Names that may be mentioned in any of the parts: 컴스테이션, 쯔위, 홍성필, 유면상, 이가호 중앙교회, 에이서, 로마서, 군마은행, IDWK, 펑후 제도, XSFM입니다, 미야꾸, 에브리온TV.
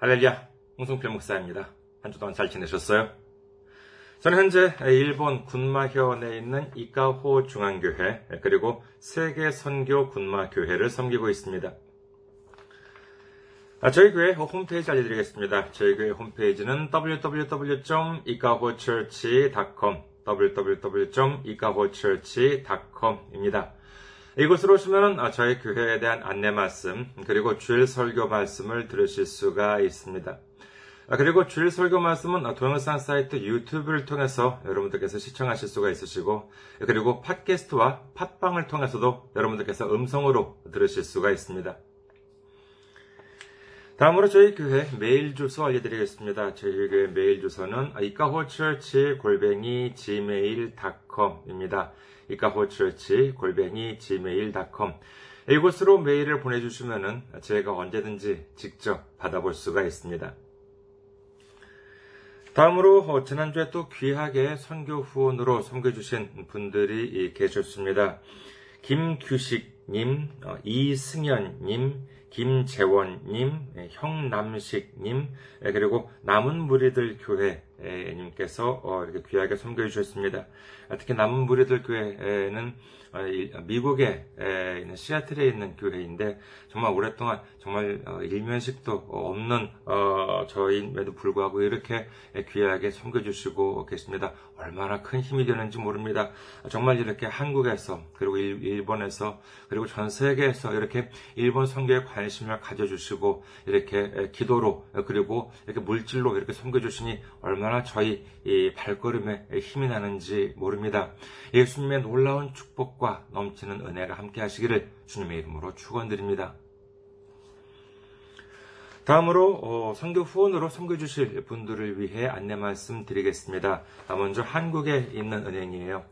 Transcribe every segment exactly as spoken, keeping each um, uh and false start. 할렐루야, 홍성필 목사입니다. 한 주 동안 잘 지내셨어요? 저는 현재 일본 군마현에 있는 이가호 중앙교회 그리고 세계선교 군마교회를 섬기고 있습니다. 저희 교회 홈페이지 알려드리겠습니다. 저희 교회 홈페이지는 더블유 더블유 더블유 점 아이카포처치 닷 컴 더블유 더블유 더블유 점 아이카포처치 닷 컴입니다. 이곳으로 오시면 저희 교회에 대한 안내 말씀 그리고 주일 설교 말씀을 들으실 수가 있습니다. 그리고 주일 설교 말씀은 동영상 사이트 유튜브를 통해서 여러분들께서 시청하실 수가 있으시고, 그리고 팟캐스트와 팟빵을 통해서도 여러분들께서 음성으로 들으실 수가 있습니다. 다음으로 저희 교회 메일 주소 알려드리겠습니다. 저희 교회 메일 주소는 아이카포처치 골뱅이 지메일 닷 컴입니다. 아이카포처치 골뱅이 지메일 닷 컴 이곳으로 메일을 보내주시면은 제가 언제든지 직접 받아볼 수가 있습니다. 다음으로 지난주에 또 귀하게 선교 후원으로 섬겨주신 분들이 계셨습니다. 김규식님, 이승현님, 김재원님, 형남식님, 그리고 남은 무리들 교회님께서 이렇게 귀하게 섬겨주셨습니다. 특히 남은 무리들 교회는 미국에 있는 시애틀에 있는 교회인데, 정말 오랫동안 정말 일면식도 없는 저희임에도 불구하고 이렇게 귀하게 섬겨주시고 계십니다. 얼마나 큰 힘이 되는지 모릅니다. 정말 이렇게 한국에서, 그리고 일본에서, 그리고 전 세계에서 이렇게 일본 선교에 관심을 가져주시고, 이렇게 기도로, 그리고 이렇게 물질로 이렇게 섬겨주시니 얼마나 저희 이 발걸음에 힘이 나는지 모릅니다. 예수님의 놀라운 축복과 넘치는 은혜가 함께 하시기를 주님의 이름으로 축원드립니다. 다음으로 선교 후원으로 섬겨주실 분들을 위해 안내 말씀 드리겠습니다. 먼저 한국에 있는 은행이에요.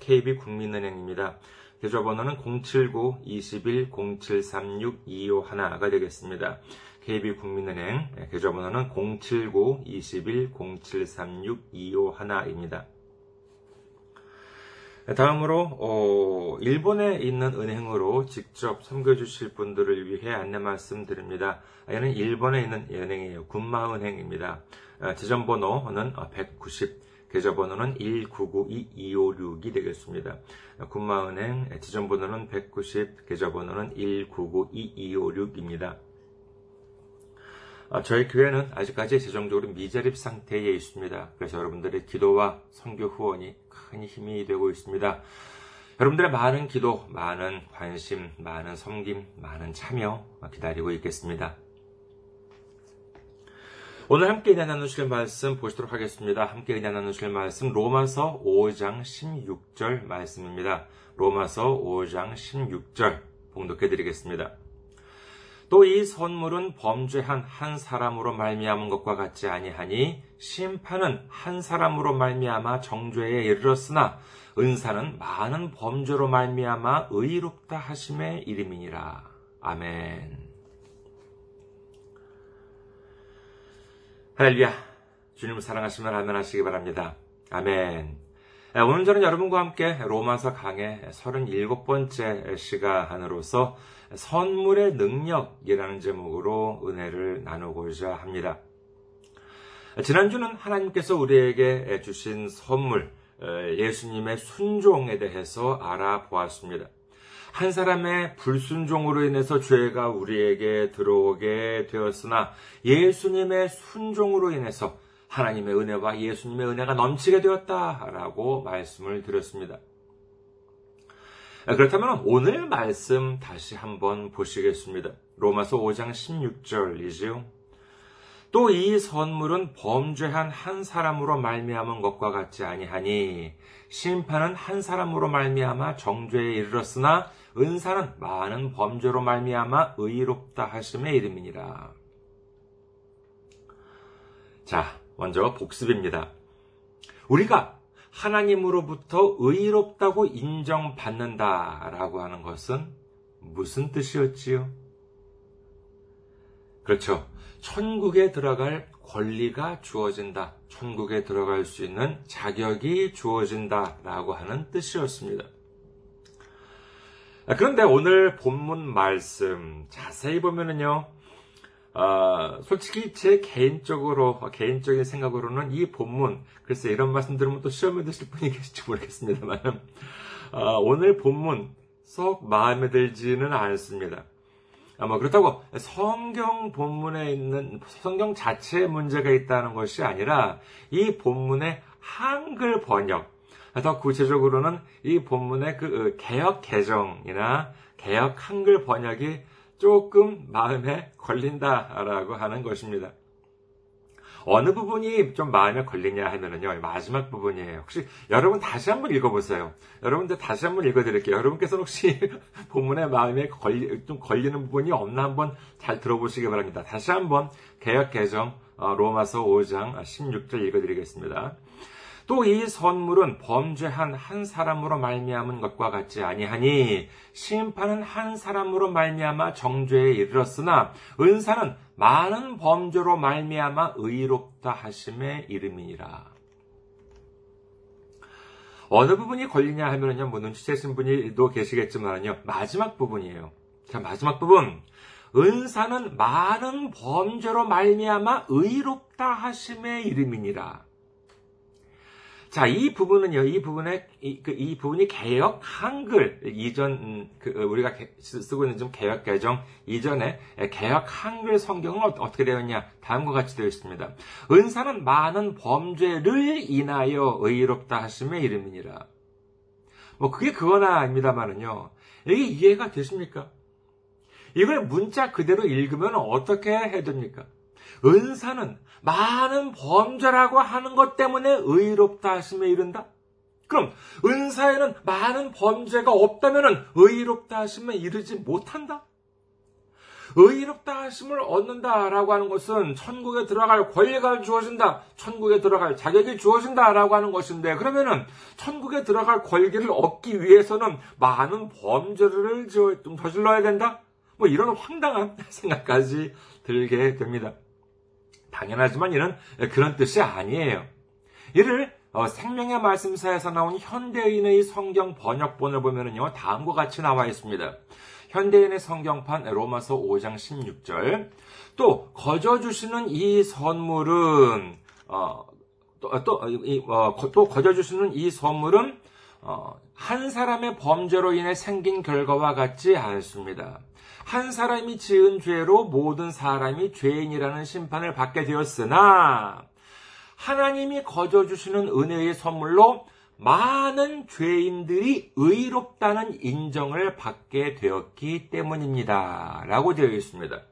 케이비국민은행입니다. 계좌번호는 공칠구 이일 공칠삼육 이오일가 되겠습니다. 케이비국민은행 계좌번호는 공칠구 이일 공칠삼육 이오일입니다. 다음으로 어, 일본에 있는 은행으로 직접 섬겨주실 분들을 위해 안내 말씀드립니다. 얘는 일본에 있는 은행이에요. 군마은행입니다. 지점번호는 백구십, 계좌번호는 일구구이이오육이 되겠습니다. 군마은행 지점번호는 백구십, 계좌번호는 일구구이이오육입니다. 저희 교회는 아직까지 재정적으로 미자립 상태에 있습니다. 그래서 여러분들의 기도와 선교 후원이 큰 힘이 되고 있습니다. 여러분들의 많은 기도, 많은 관심, 많은 섬김, 많은 참여 기다리고 있겠습니다. 오늘 함께 은혜 나누실 말씀 보시도록 하겠습니다. 함께 은혜 나누실 말씀 로마서 오장 십육절 말씀입니다. 로마서 오장 십육절 봉독해 드리겠습니다. 또 이 선물은 범죄한 한 사람으로 말미암은 것과 같지 아니하니 심판은 한 사람으로 말미암아 정죄에 이르렀으나 은사는 많은 범죄로 말미암아 의롭다 하심의 이름이니라. 아멘. 할렐루야, 주님을 사랑하시면 아멘 하시기 바랍니다. 아멘. 오늘 저는 여러분과 함께 로마서 강의 서른일곱 번째 시간으로서 선물의 능력이라는 제목으로 은혜를 나누고자 합니다. 지난주는 하나님께서 우리에게 주신 선물, 예수님의 순종에 대해서 알아보았습니다. 한 사람의 불순종으로 인해서 죄가 우리에게 들어오게 되었으나 예수님의 순종으로 인해서 하나님의 은혜와 예수님의 은혜가 넘치게 되었다라고 말씀을 드렸습니다. 그렇다면 오늘 말씀 다시 한번 보시겠습니다. 로마서 오장 십육절이지요. 또 이 선물은 범죄한 한 사람으로 말미암은 것과 같지 아니하니 심판은 한 사람으로 말미암아 정죄에 이르렀으나 은사는 많은 범죄로 말미암아 의롭다 하심의 이름이니라. 자, 먼저 복습입니다. 우리가 하나님으로부터 의롭다고 인정받는다라고 하는 것은 무슨 뜻이었지요? 그렇죠. 천국에 들어갈 권리가 주어진다. 천국에 들어갈 수 있는 자격이 주어진다라고 하는 뜻이었습니다. 그런데 오늘 본문 말씀 자세히 보면은요, 아, 솔직히 제 개인적으로, 개인적인 생각으로는 이 본문, 글쎄 이런 말씀 들으면 또 시험에 드실 분이 계실지 모르겠습니다만, 아, 오늘 본문 썩 마음에 들지는 않습니다. 아마 그렇다고 성경 본문에 있는, 성경 자체에 문제가 있다는 것이 아니라 이 본문의 한글 번역, 더 구체적으로는 이 본문의 그 개역 개정이나 개역 한글 번역이 조금 마음에 걸린다라고 하는 것입니다. 어느 부분이 좀 마음에 걸리냐 하면은요, 마지막 부분이에요. 혹시 여러분 다시 한번 읽어보세요. 여러분들 다시 한번 읽어드릴게요. 여러분께서는 혹시 본문에 마음에 걸리, 좀 걸리는 부분이 없나 한번 잘 들어보시기 바랍니다. 다시 한번 개역 개정 로마서 오 장 십육 절 읽어드리겠습니다. 또 이 선물은 범죄한 한 사람으로 말미암은 것과 같지 아니하니 심판은 한 사람으로 말미암아 정죄에 이르렀으나 은사는 많은 범죄로 말미암아 의롭다 하심의 이름이니라. 어느 부분이 걸리냐 하면은요, 뭐 눈치채신 분도 계시겠지만요, 마지막 부분이에요. 자, 마지막 부분. 은사는 많은 범죄로 말미암아 의롭다 하심의 이름이니라. 자, 이 부분은요, 이 부분에, 이, 그, 이 부분이 개역 한글, 이전, 음, 그, 우리가 개, 쓰고 있는 좀 개역 개정 이전에 개역 한글 성경은 어떻게 되었냐, 다음과 같이 되어 있습니다. 은사는 많은 범죄를 인하여 의롭다 하심의 이름이니라. 뭐, 그게 그거나 아닙니다만은요, 이게 이해가 되십니까? 이걸 문자 그대로 읽으면 어떻게 해야 됩니까? 은사는 많은 범죄라고 하는 것 때문에 의롭다 하심에 이른다? 그럼 은사에는 많은 범죄가 없다면 의롭다 하심에 이르지 못한다? 의롭다 하심을 얻는다라고 하는 것은 천국에 들어갈 권리가 주어진다, 천국에 들어갈 자격이 주어진다라고 하는 것인데, 그러면은 천국에 들어갈 권리를 얻기 위해서는 많은 범죄를 저질러야 된다? 뭐 이런 황당한 생각까지 들게 됩니다. 당연하지만 이는 그런 뜻이 아니에요. 이를 생명의 말씀사에서 나온 현대인의 성경 번역본을 보면은요, 다음과 같이 나와 있습니다. 현대인의 성경판 로마서 오 장 십육 절. 또 거저 주시는 이 선물은 어, 또, 또, 이, 어, 또 거저 주시는 이 선물은 어, 한 사람의 범죄로 인해 생긴 결과와 같지 않습니다. 한 사람이 지은 죄로 모든 사람이 죄인이라는 심판을 받게 되었으나 하나님이 거저 주시는 은혜의 선물로 많은 죄인들이 의롭다는 인정을 받게 되었기 때문입니다. 라고 되어 있습니다.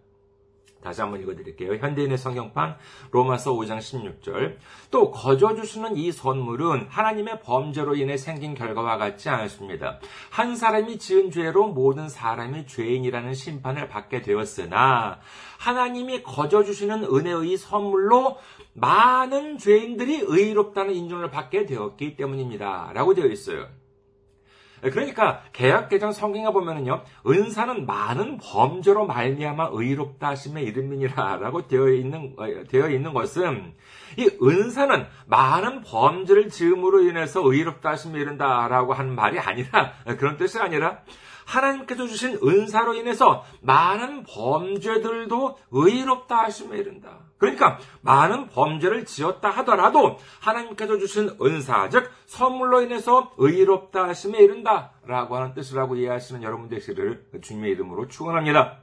다시 한번 읽어드릴게요. 현대인의 성경판 로마서 오 장 십육 절. 또 거저 주시는 이 선물은 하나님의 범죄로 인해 생긴 결과와 같지 않습니다. 한 사람이 지은 죄로 모든 사람이 죄인이라는 심판을 받게 되었으나 하나님이 거저 주시는 은혜의 선물로 많은 죄인들이 의롭다는 인정을 받게 되었기 때문입니다. 라고 되어 있어요. 그러니까 개역 개정 성경에 보면은요, 은사는 많은 범죄로 말미암아 의롭다 하심의 이름이니라라고 되어 있는 되어 있는 것은 이 은사는 많은 범죄를 지음으로 인해서 의롭다 하심에 이른다라고 하는 말이 아니라, 그런 뜻이 아니라 하나님께서 주신 은사로 인해서 많은 범죄들도 의롭다 하심에 이른다. 그러니까 많은 범죄를 지었다 하더라도 하나님께서 주신 은사, 즉 선물로 인해서 의롭다 하심에 이른다 라고 하는 뜻이라고 이해하시는 여러분 되시기를 주님의 이름으로 축원합니다.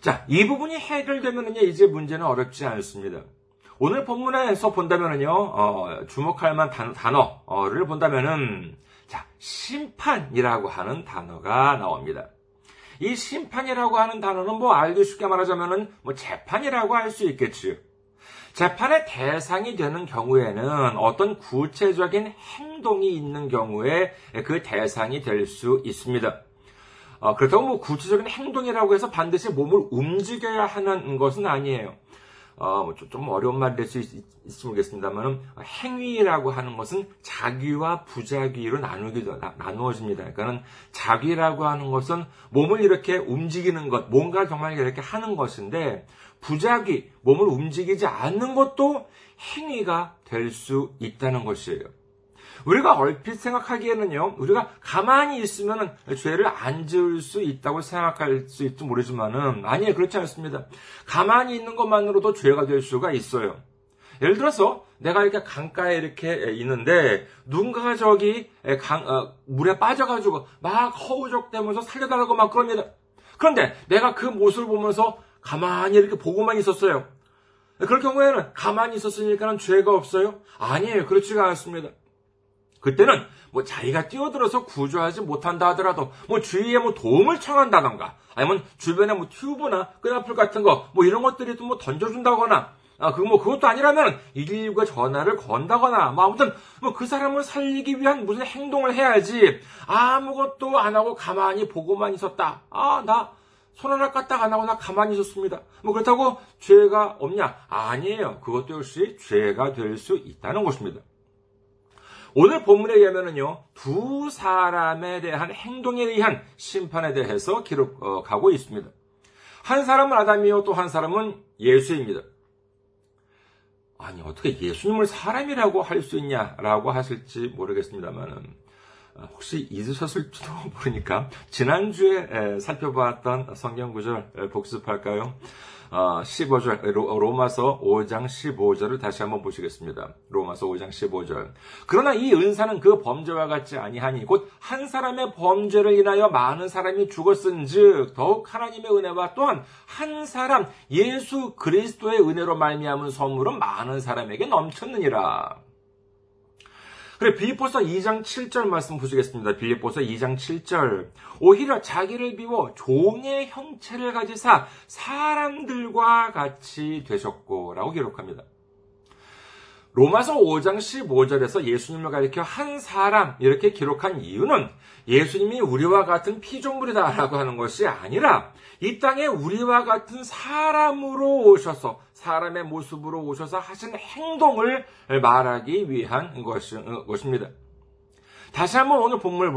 자, 이 부분이 해결되면은요, 이제 문제는 어렵지 않습니다. 오늘 본문에서 본다면은요, 어, 주목할 만한 단어를 본다면은, 자, 심판이라고 하는 단어가 나옵니다. 이 심판이라고 하는 단어는 뭐 알기 쉽게 말하자면은 뭐 재판이라고 할 수 있겠지요. 재판의 대상이 되는 경우에는 어떤 구체적인 행동이 있는 경우에 그 대상이 될 수 있습니다. 어, 그렇다고 뭐 구체적인 행동이라고 해서 반드시 몸을 움직여야 하는 것은 아니에요. 어, 좀 어려운 말이 될 수 있을지 모르겠습니다만, 행위라고 하는 것은 자귀와 부자귀로 나누기도, 나, 나누어집니다. 그러니까는 자귀라고 하는 것은 몸을 이렇게 움직이는 것, 뭔가 정말 이렇게 하는 것인데, 부자귀, 몸을 움직이지 않는 것도 행위가 될 수 있다는 것이에요. 우리가 얼핏 생각하기에는요, 우리가 가만히 있으면 죄를 안 지을 수 있다고 생각할 수 있을지 모르지만은, 아니에요. 그렇지 않습니다. 가만히 있는 것만으로도 죄가 될 수가 있어요. 예를 들어서, 내가 이렇게 강가에 이렇게 있는데, 누군가가 저기, 강, 어, 물에 빠져가지고, 막 허우적대면서 살려달라고 막 그럽니다. 그런데, 내가 그 모습을 보면서 가만히 이렇게 보고만 있었어요. 그럴 경우에는 가만히 있었으니까는 죄가 없어요? 아니에요. 그렇지가 않습니다. 그때는 뭐 자기가 뛰어들어서 구조하지 못한다 하더라도 뭐 주위에 뭐 도움을 청한다던가 아니면 주변에 뭐 튜브나 끈아풀 같은 거 뭐 이런 것들이 또 뭐 던져준다거나 아, 그 뭐 그것도 아니라면 일일구 전화를 건다거나 뭐 아무튼 뭐 그 사람을 살리기 위한 무슨 행동을 해야지 아무것도 안 하고 가만히 보고만 있었다. 아, 나 손 하나 까딱 안 하고 나 가만히 있었습니다. 뭐 그렇다고 죄가 없냐? 아니에요. 그것도 역시 죄가 될 수 있다는 것입니다. 오늘 본문에 의하면은요, 두 사람에 대한 행동에 의한 심판에 대해서 기록하고 있습니다. 한 사람은 아담이요, 또 한 사람은 예수입니다. 아니, 어떻게 예수님을 사람이라고 할 수 있냐라고 하실지 모르겠습니다만은, 혹시 잊으셨을지도 모르니까 지난주에 살펴봤던 성경구절 복습할까요? 십오 절, 로마서 오 장 십오 절을 다시 한번 보시겠습니다. 로마서 오 장 십오 절. 그러나 이 은사는 그 범죄와 같지 아니하니 곧 한 사람의 범죄를 인하여 많은 사람이 죽었은즉 더욱 하나님의 은혜와 또한 한 사람 예수 그리스도의 은혜로 말미암은 선물은 많은 사람에게 넘쳤느니라. 그래, 빌립보서 이 장 칠 절 말씀 보시겠습니다. 빌립보서 이 장 칠 절. 오히려 자기를 비워 종의 형체를 가지사 사람들과 같이 되셨고 라고 기록합니다. 로마서 오 장 십오 절에서 예수님을 가리켜 한 사람 이렇게 기록한 이유는 예수님이 우리와 같은 피조물이다라고 하는 것이 아니라 이 땅에 우리와 같은 사람으로 오셔서 사람의 모습으로 오셔서 하신 행동을 말하기 위한 것입니다. 다시 한번 오늘 본문을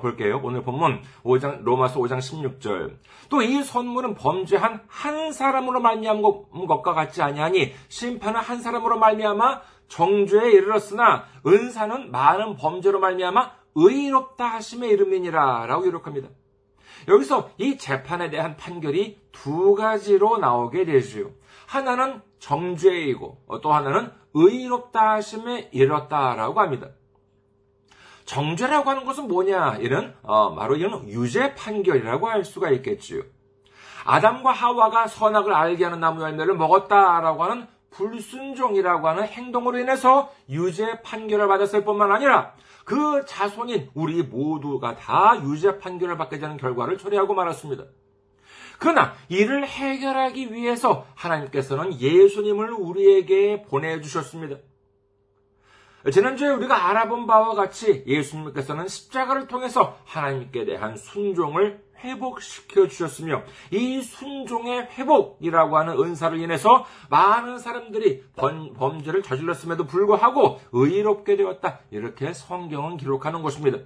볼게요. 오늘 본문 오 장, 로마서 오 장 십육 절. 또 이 선물은 범죄한 한 사람으로 말미암은 것과 같지 아니하니 심판은 한 사람으로 말미암아 정죄에 이르렀으나 은사는 많은 범죄로 말미암아 의롭다 하심의 이름이니라 라고 기록합니다. 여기서 이 재판에 대한 판결이 두 가지로 나오게 되죠. 하나는 정죄이고 또 하나는 의롭다 하심에 이르렀다라고 합니다. 정죄라고 하는 것은 뭐냐? 이런 어, 바로 이런 유죄 판결이라고 할 수가 있겠지요. 아담과 하와가 선악을 알게 하는 나무 열매를 먹었다라고 하는 불순종이라고 하는 행동으로 인해서 유죄 판결을 받았을 뿐만 아니라 그 자손인 우리 모두가 다 유죄 판결을 받게 되는 결과를 초래하고 말았습니다. 그러나 이를 해결하기 위해서 하나님께서는 예수님을 우리에게 보내주셨습니다. 지난주에 우리가 알아본 바와 같이 예수님께서는 십자가를 통해서 하나님께 대한 순종을 회복시켜 주셨으며 이 순종의 회복이라고 하는 은사를 인해서 많은 사람들이 범죄를 저질렀음에도 불구하고 의롭게 되었다. 이렇게 성경은 기록하는 것입니다.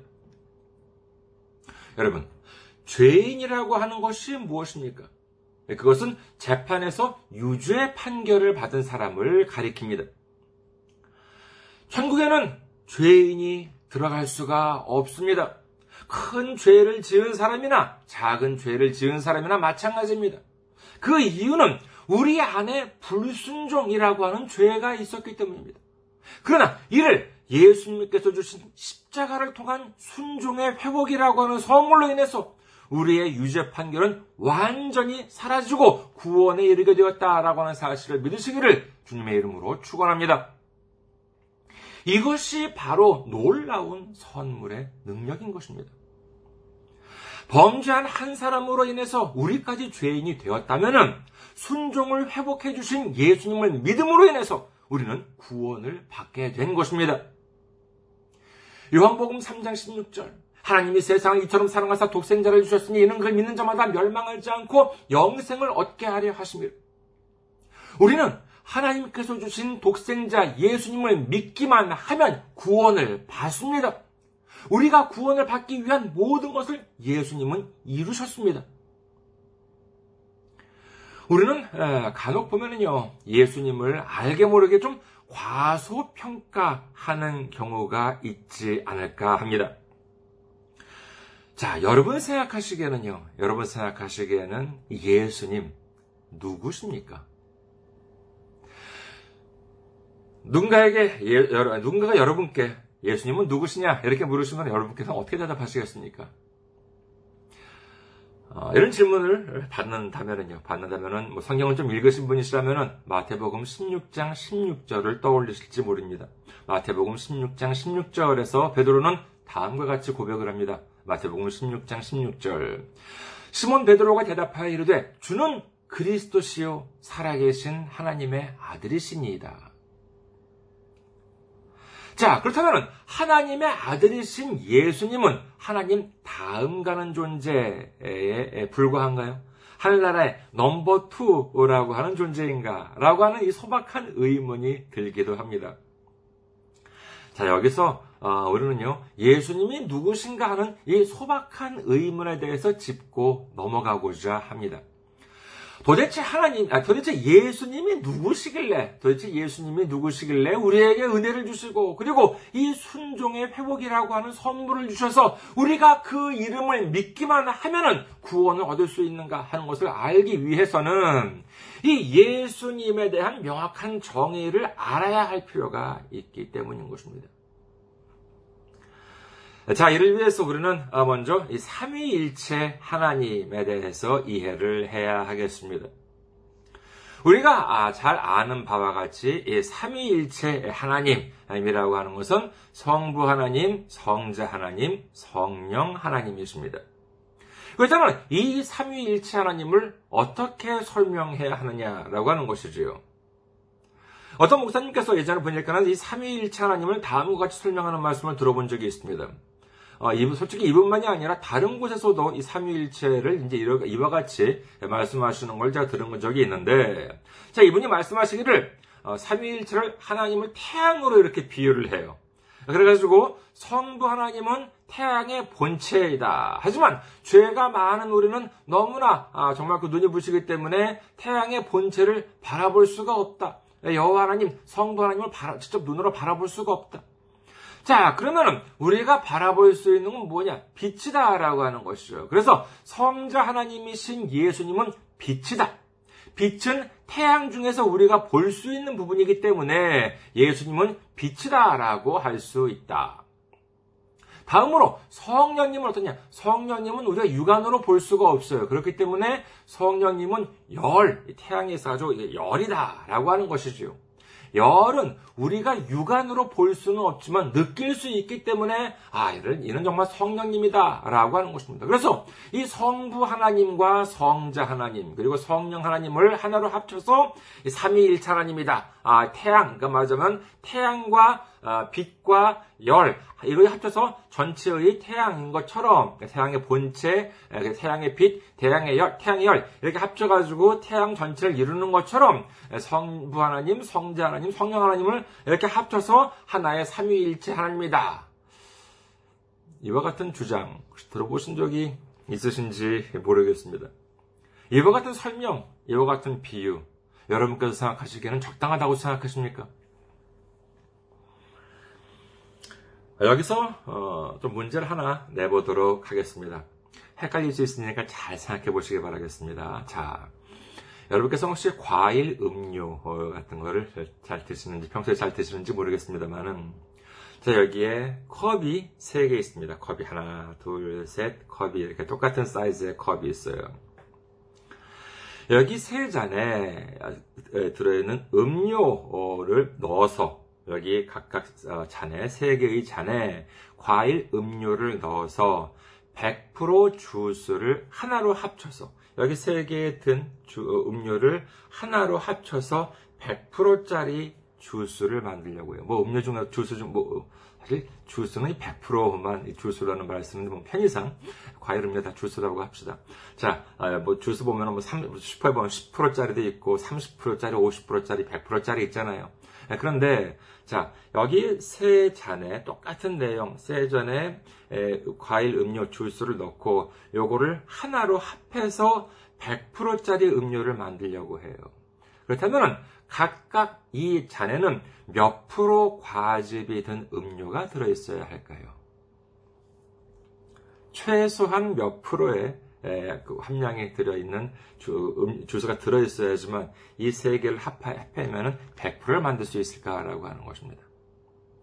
여러분, 죄인이라고 하는 것이 무엇입니까? 그것은 재판에서 유죄 판결을 받은 사람을 가리킵니다. 천국에는 죄인이 들어갈 수가 없습니다. 큰 죄를 지은 사람이나 작은 죄를 지은 사람이나 마찬가지입니다. 그 이유는 우리 안에 불순종이라고 하는 죄가 있었기 때문입니다. 그러나 이를 예수님께서 주신 십자가를 통한 순종의 회복이라고 하는 선물로 인해서 우리의 유죄 판결은 완전히 사라지고 구원에 이르게 되었다라고 하는 사실을 믿으시기를 주님의 이름으로 축원합니다. 이것이 바로 놀라운 선물의 능력인 것입니다. 범죄한 한 사람으로 인해서 우리까지 죄인이 되었다면 순종을 회복해 주신 예수님을 믿음으로 인해서 우리는 구원을 받게 된 것입니다. 요한복음 삼 장 십육 절. 하나님이 세상을 이처럼 사랑하사 독생자를 주셨으니 이는 그를 믿는 자마다 멸망하지 않고 영생을 얻게 하려 하심이라. 우리는 하나님께서 주신 독생자 예수님을 믿기만 하면 구원을 받습니다. 우리가 구원을 받기 위한 모든 것을 예수님은 이루셨습니다. 우리는 간혹 보면은요, 예수님을 알게 모르게 좀 과소평가하는 경우가 있지 않을까 합니다. 자, 여러분 생각하시기에는요, 여러분 생각하시기에는 예수님 누구십니까? 누군가에게, 예, 누군가가 여러분께 예수님은 누구시냐? 이렇게 물으시면 여러분께서 어떻게 대답하시겠습니까? 어, 이런 질문을 받는다면은요, 받는다면은, 뭐 성경을 좀 읽으신 분이시라면은, 마태복음 십육 장 십육 절을 떠올리실지 모릅니다. 마태복음 십육 장 십육 절에서 베드로는 다음과 같이 고백을 합니다. 마태복음 십육 장 십육 절. 시몬 베드로가 대답하여 이르되, 주는 그리스도시요, 살아계신 하나님의 아들이시니이다. 자, 그렇다면 하나님의 아들이신 예수님은 하나님 다음가는 존재에 불과한가요? 하늘나라의 넘버 투라고 하는 존재인가? 라고 하는 이 소박한 의문이 들기도 합니다. 자, 여기서 우리는요, 예수님이 누구신가 하는 이 소박한 의문에 대해서 짚고 넘어가고자 합니다. 도대체 하나님, 아, 도대체 예수님이 누구시길래, 도대체 예수님이 누구시길래 우리에게 은혜를 주시고, 그리고 이 순종의 회복이라고 하는 선물을 주셔서 우리가 그 이름을 믿기만 하면은 구원을 얻을 수 있는가 하는 것을 알기 위해서는 이 예수님에 대한 명확한 정의를 알아야 할 필요가 있기 때문인 것입니다. 자, 이를 위해서 우리는 먼저 이 삼위일체 하나님에 대해서 이해를 해야 하겠습니다. 우리가 잘 아는 바와 같이 이 삼위일체 하나님이라고 하는 것은 성부 하나님, 성자 하나님, 성령 하나님이십니다. 그렇다면 이 삼위일체 하나님을 어떻게 설명해야 하느냐라고 하는 것이지요. 어떤 목사님께서 예전에 보니까는 이 삼위일체 하나님을 다음과 같이 설명하는 말씀을 들어본 적이 있습니다. 어, 이분, 솔직히 이분만이 아니라 다른 곳에서도 이 삼위일체를 이제 이러, 이와 같이 말씀하시는 걸 제가 들은 적이 있는데, 자, 이분이 말씀하시기를, 어, 삼위일체를 하나님을 태양으로 이렇게 비유를 해요. 그래가지고, 성부 하나님은 태양의 본체이다. 하지만, 죄가 많은 우리는 너무나, 아, 정말 그 눈이 부시기 때문에 태양의 본체를 바라볼 수가 없다. 여호와 하나님, 성부 하나님을 바라, 직접 눈으로 바라볼 수가 없다. 자, 그러면은 우리가 바라볼 수 있는 건 뭐냐? 빛이다라고 하는 것이죠. 그래서 성자 하나님이신 예수님은 빛이다. 빛은 태양 중에서 우리가 볼 수 있는 부분이기 때문에 예수님은 빛이다라고 할 수 있다. 다음으로 성령님은 어떠냐? 성령님은 우리가 육안으로 볼 수가 없어요. 그렇기 때문에 성령님은 열, 태양에서 아주 열이다라고 하는 것이지요. 열은 우리가 육안으로 볼 수는 없지만 느낄 수 있기 때문에 아, 이는 정말 성령님이다라고 하는 것입니다. 그래서 이 성부 하나님과 성자 하나님 그리고 성령 하나님을 하나로 합쳐서 삼위일체 하나님이다. 아, 태양, 그러니까 말하자면 태양과 아, 빛과 열, 이걸 합쳐서 전체의 태양인 것처럼, 태양의 본체, 태양의 빛, 태양의 열, 태양의 열, 이렇게 합쳐가지고 태양 전체를 이루는 것처럼, 성부 하나님, 성자 하나님, 성령 하나님을 이렇게 합쳐서 하나의 삼위일체 하나님이다. 이와 같은 주장, 혹시 들어보신 적이 있으신지 모르겠습니다. 이와 같은 설명, 이와 같은 비유, 여러분께서 생각하시기에는 적당하다고 생각하십니까? 여기서 어, 좀 문제를 하나 내보도록 하겠습니다. 헷갈릴 수 있으니까 잘 생각해 보시기 바라겠습니다. 자, 여러분께서 혹시 과일, 음료 같은 거를 잘 드시는지, 평소에 잘 드시는지 모르겠습니다만은, 자, 여기에 컵이 세 개 있습니다. 컵이 하나, 둘, 셋, 컵이 이렇게 똑같은 사이즈의 컵이 있어요. 여기 세 잔에 들어있는 음료를 넣어서 여기 각각 잔에, 세 개의 잔에 과일 음료를 넣어서 백 퍼센트 주스를 하나로 합쳐서, 여기 세 개에 든 주, 음료를 하나로 합쳐서 백 퍼센트짜리 주스를 만들려고요. 뭐 음료 중에 주스 중, 뭐, 사실 주스는 백 퍼센트만 주스라는 말씀인데, 뭐 편의상 과일 음료 다 주스라고 합시다. 자, 뭐 주스 보면은 뭐 삼, 슈퍼에 보면 십 퍼센트짜리도 있고, 삼십 퍼센트짜리, 오십 퍼센트짜리, 백 퍼센트짜리 있잖아요. 그런데, 자, 여기 세 잔에 똑같은 내용, 세 잔에 과일, 음료, 주스를 넣고 요거를 하나로 합해서 백 퍼센트짜리 음료를 만들려고 해요. 그렇다면 각각 이 잔에는 몇 프로 과즙이 든 음료가 들어있어야 할까요? 최소한 몇 프로의 함량이 들어있는 주, 주스가 들어있어야지만 이 세 개를 합하면 백 퍼센트를 만들 수 있을까라고 하는 것입니다.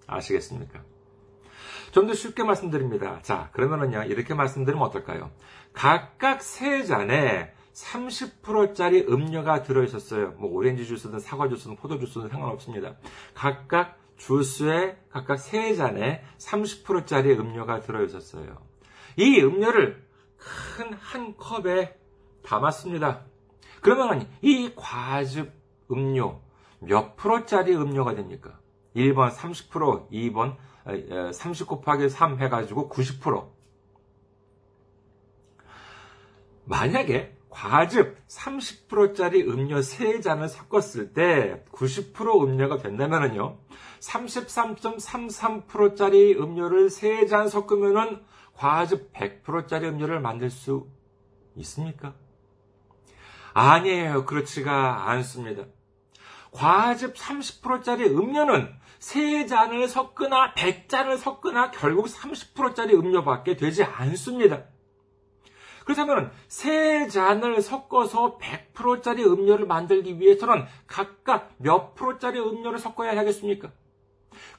아시겠습니까? 좀 더 쉽게 말씀드립니다. 자, 그러면은요, 이렇게 말씀드리면 어떨까요? 각각 세 잔에 삼십 퍼센트짜리 음료가 들어있었어요. 뭐, 오렌지 주스든 사과 주스든 포도 주스든 상관없습니다. 각각 주스에, 각각 세 잔에 삼십 퍼센트짜리 음료가 들어있었어요. 이 음료를 큰 한 컵에 담았습니다. 그러면 이 과즙 음료 몇 프로짜리 음료가 됩니까? 일 번 삼십 퍼센트, 이 번 삼십 곱하기 삼 해가지고 구십 퍼센트. 만약에 과즙 삼십 퍼센트짜리 음료 세 잔을 섞었을 때 구십 퍼센트 음료가 된다면요, 삼십삼 점 삼삼 퍼센트짜리 음료를 세 잔 섞으면은 과즙 백 퍼센트짜리 음료를 만들 수 있습니까? 아니에요. 그렇지가 않습니다. 과즙 삼십 퍼센트짜리 음료는 세 잔을 섞거나 백 잔을 섞거나 결국 삼십 퍼센트짜리 음료밖에 되지 않습니다. 그렇다면 세 잔을 섞어서 백 퍼센트짜리 음료를 만들기 위해서는 각각 몇 프로짜리 음료를 섞어야 하겠습니까?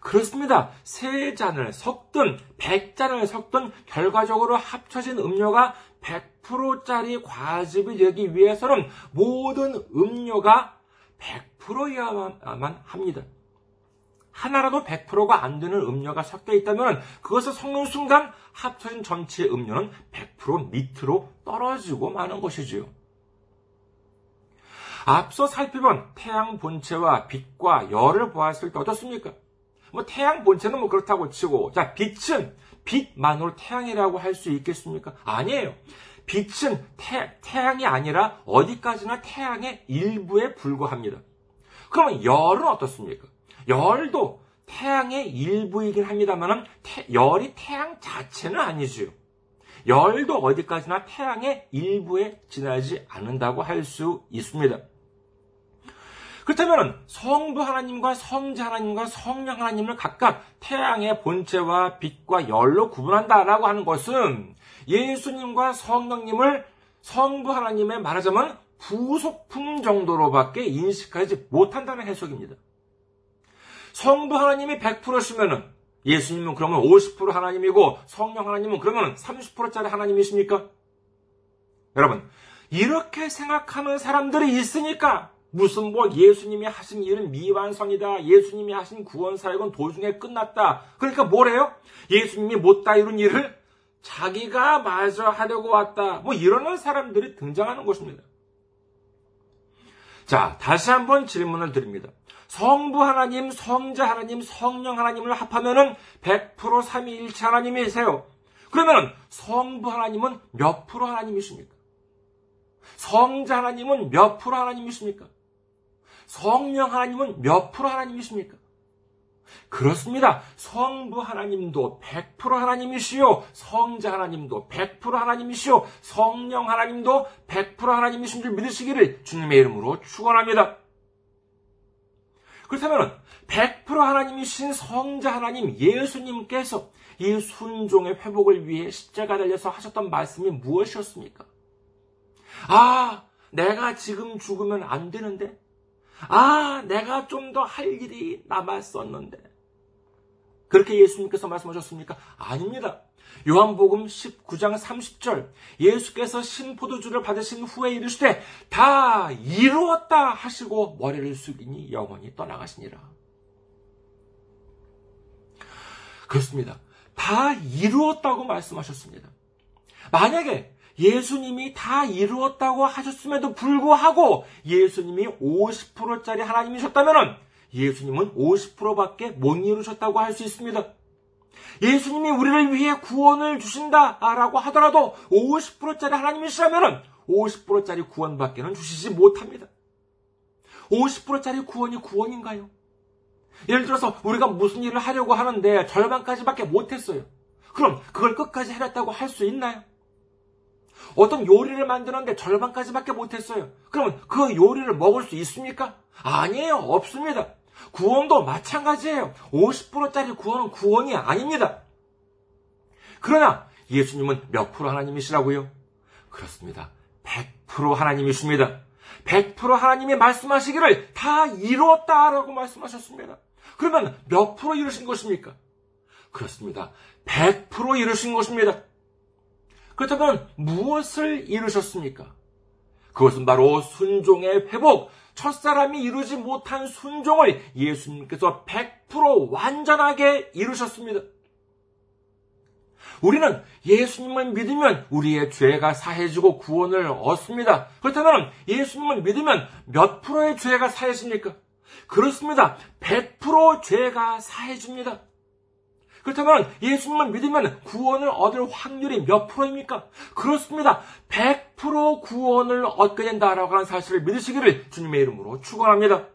그렇습니다. 세 잔을 섞든 백 잔을 섞든 결과적으로 합쳐진 음료가 백 퍼센트짜리 과즙이 되기 위해서는 모든 음료가 백 퍼센트여야만 합니다. 하나라도 백 퍼센트가 안 되는 음료가 섞여 있다면 그것을 섞는 순간 합쳐진 전체 음료는 백 퍼센트 밑으로 떨어지고 마는 것이지요. 앞서 살펴본 태양 본체와 빛과 열을 보았을 때 어떻습니까? 뭐 태양 본체는 뭐 그렇다고 치고, 자, 빛은 빛만으로 태양이라고 할 수 있겠습니까? 아니에요. 빛은 태, 태양이 아니라 어디까지나 태양의 일부에 불과합니다. 그러면 열은 어떻습니까? 열도 태양의 일부이긴 합니다만 열이 태양 자체는 아니지요. 열도 어디까지나 태양의 일부에 지나지 않는다고 할 수 있습니다. 그렇다면 성부 하나님과 성자 하나님과 성령 하나님을 각각 태양의 본체와 빛과 열로 구분한다라고 하는 것은 예수님과 성령님을 성부 하나님의 말하자면 부속품 정도로밖에 인식하지 못한다는 해석입니다. 성부 하나님이 백 퍼센트시면은 예수님은 그러면 오십 퍼센트 하나님이고 성령 하나님은 그러면 삼십 퍼센트짜리 하나님이십니까? 여러분, 이렇게 생각하는 사람들이 있으니까 무슨 뭐 예수님이 하신 일은 미완성이다. 예수님이 하신 구원사역은 도중에 끝났다. 그러니까 뭐래요? 예수님이 못다 이룬 일을 자기가 마저 하려고 왔다. 뭐 이러는 사람들이 등장하는 것입니다. 자, 다시 한번 질문을 드립니다. 성부 하나님, 성자 하나님, 성령 하나님을 합하면은 백 퍼센트 삼위일체 하나님이세요. 그러면 성부 하나님은 몇 프로 하나님이십니까? 성자 하나님은 몇 프로 하나님이십니까? 성령 하나님은 몇 프로 하나님이십니까? 그렇습니다. 성부 하나님도 백 퍼센트 하나님이시요, 성자 하나님도 백 퍼센트 하나님이시요, 성령 하나님도 백 퍼센트 하나님이신 줄 믿으시기를 주님의 이름으로 축원합니다. 그렇다면 백 퍼센트 하나님이신 성자 하나님 예수님께서 이 순종의 회복을 위해 십자가 달려서 하셨던 말씀이 무엇이었습니까? 아, 내가 지금 죽으면 안 되는데, 아, 내가 좀 더 할 일이 남았었는데, 그렇게 예수님께서 말씀하셨습니까? 아닙니다. 요한복음 십구 장 삼십 절, 예수께서 신포도주를 받으신 후에 이르시되 다 이루었다 하시고 머리를 숙이니 영원히 떠나가시니라. 그렇습니다. 다 이루었다고 말씀하셨습니다. 만약에 예수님이 다 이루었다고 하셨음에도 불구하고 예수님이 오십 퍼센트짜리 하나님이셨다면 예수님은 오십 퍼센트밖에 못 이루셨다고 할 수 있습니다. 예수님이 우리를 위해 구원을 주신다라고 하더라도 오십 퍼센트짜리 하나님이시라면 오십 퍼센트짜리 구원밖에는 주시지 못합니다. 오십 퍼센트짜리 구원이 구원인가요? 예를 들어서 우리가 무슨 일을 하려고 하는데 절반까지밖에 못했어요. 그럼 그걸 끝까지 해냈다고 할 수 있나요? 어떤 요리를 만드는데 절반까지밖에 못했어요. 그러면 그 요리를 먹을 수 있습니까? 아니에요. 없습니다. 구원도 마찬가지예요. 오십 퍼센트짜리 구원은 구원이 아닙니다. 그러나 예수님은 몇 프로 하나님이시라고요? 그렇습니다. 백 퍼센트 하나님이십니다. 백 퍼센트 하나님이 말씀하시기를 다 이루었다라고 말씀하셨습니다. 그러면 몇 프로 이루신 것입니까? 그렇습니다. 백 퍼센트 이루신 것입니다. 그렇다면 무엇을 이루셨습니까? 그것은 바로 순종의 회복, 첫사람이 이루지 못한 순종을 예수님께서 백 퍼센트 완전하게 이루셨습니다. 우리는 예수님을 믿으면 우리의 죄가 사해지고 구원을 얻습니다. 그렇다면 예수님을 믿으면 몇 프로의 죄가 사해집니까? 그렇습니다. 백 퍼센트 죄가 사해집니다. 그렇다면 예수님을 믿으면 구원을 얻을 확률이 몇 프로입니까? 그렇습니다. 백 퍼센트 구원을 얻게 된다라고 하는 사실을 믿으시기를 주님의 이름으로 축원합니다.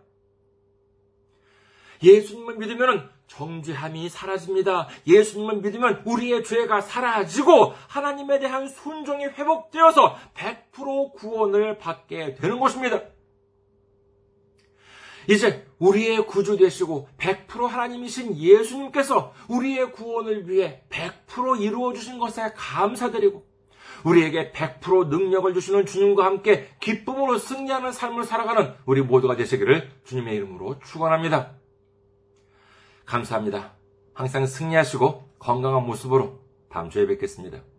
예수님을 믿으면 정죄함이 사라집니다. 예수님을 믿으면 우리의 죄가 사라지고 하나님에 대한 순종이 회복되어서 백 퍼센트 구원을 받게 되는 것입니다. 이제 우리의 구주 되시고 백 퍼센트 하나님이신 예수님께서 우리의 구원을 위해 백 퍼센트 이루어주신 것에 감사드리고 우리에게 백 퍼센트 능력을 주시는 주님과 함께 기쁨으로 승리하는 삶을 살아가는 우리 모두가 되시기를 주님의 이름으로 축원합니다. 감사합니다. 항상 승리하시고 건강한 모습으로 다음 주에 뵙겠습니다.